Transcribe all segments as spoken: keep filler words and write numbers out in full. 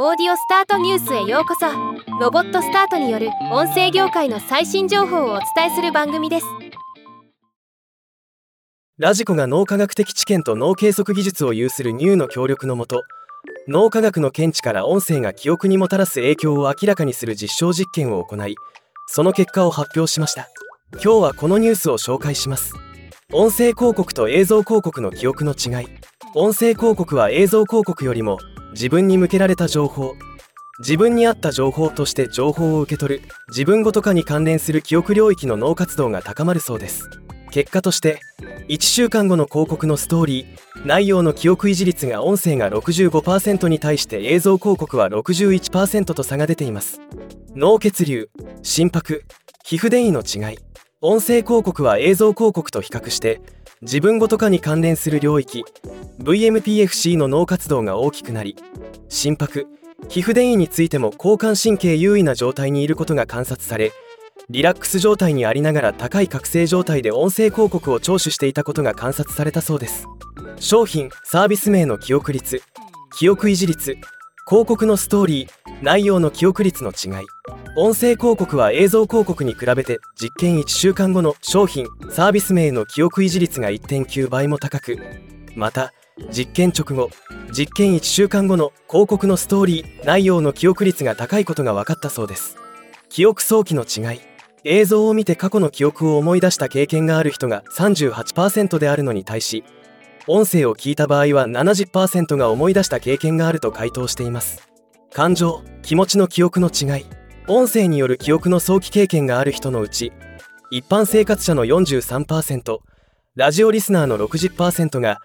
オーディオスタートニュースへようこそ。ロボットスタートによる音声業界の最新情報をお伝えする番組です。ラジコが脳科学的知見と脳計測技術を有するニューの協力のもと、脳科学の見地から音声が記憶にもたらす影響を明らかにする実証実験を行い、その結果を発表しました。今日はこのニュースを紹介します。音声広告と映像広告の記憶の違い。音声広告は映像広告よりも自分に向けられた情報、自分に合った情報として情報を受け取る、自分ごと化に関連する記憶領域の脳活動が高まるそうです。結果としていっしゅうかんごの広告のストーリー内容の記憶維持率が音声が ろくじゅうごパーセント に対して映像広告は ろくじゅういちパーセント と差が出ています。脳血流、心拍、皮膚電位の違い。音声広告は映像広告と比較して自分ごと化に関連する領域 ブイエムピーエフシー の脳活動が大きくなり、心拍、皮膚電位についても交感神経優位な状態にいることが観察され、リラックス状態にありながら高い覚醒状態で音声広告を聴取していたことが観察されたそうです。商品・サービス名の記憶率、記憶維持率、広告のストーリー内容の記憶率の違い。音声広告は映像広告に比べて実験いっしゅうかんごの商品・サービス名の記憶維持率が いってんきゅうばいも高く、また実験直後、実験いっしゅうかんごの広告のストーリー内容の記憶率が高いことが分かったそうです。記憶早期の違い。映像を見て過去の記憶を思い出した経験がある人が さんじゅうはちパーセント であるのに対し、音声を聞いた場合は ななじゅっパーセント が思い出した経験があると回答しています。感情・気持ちの記憶の違い。音声による記憶の早期経験がある人のうち、一般生活者の よんじゅうさんパーセント、 ラジオリスナーの ろくじゅっパーセント が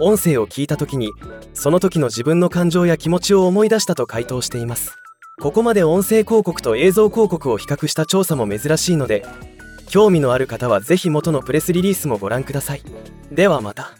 音声を聞いた時にその時の自分の感情や気持ちを思い出したと回答しています。ここまで音声広告と映像広告を比較した調査も珍しいので、興味のある方はぜひ元のプレスリリースもご覧ください。ではまた。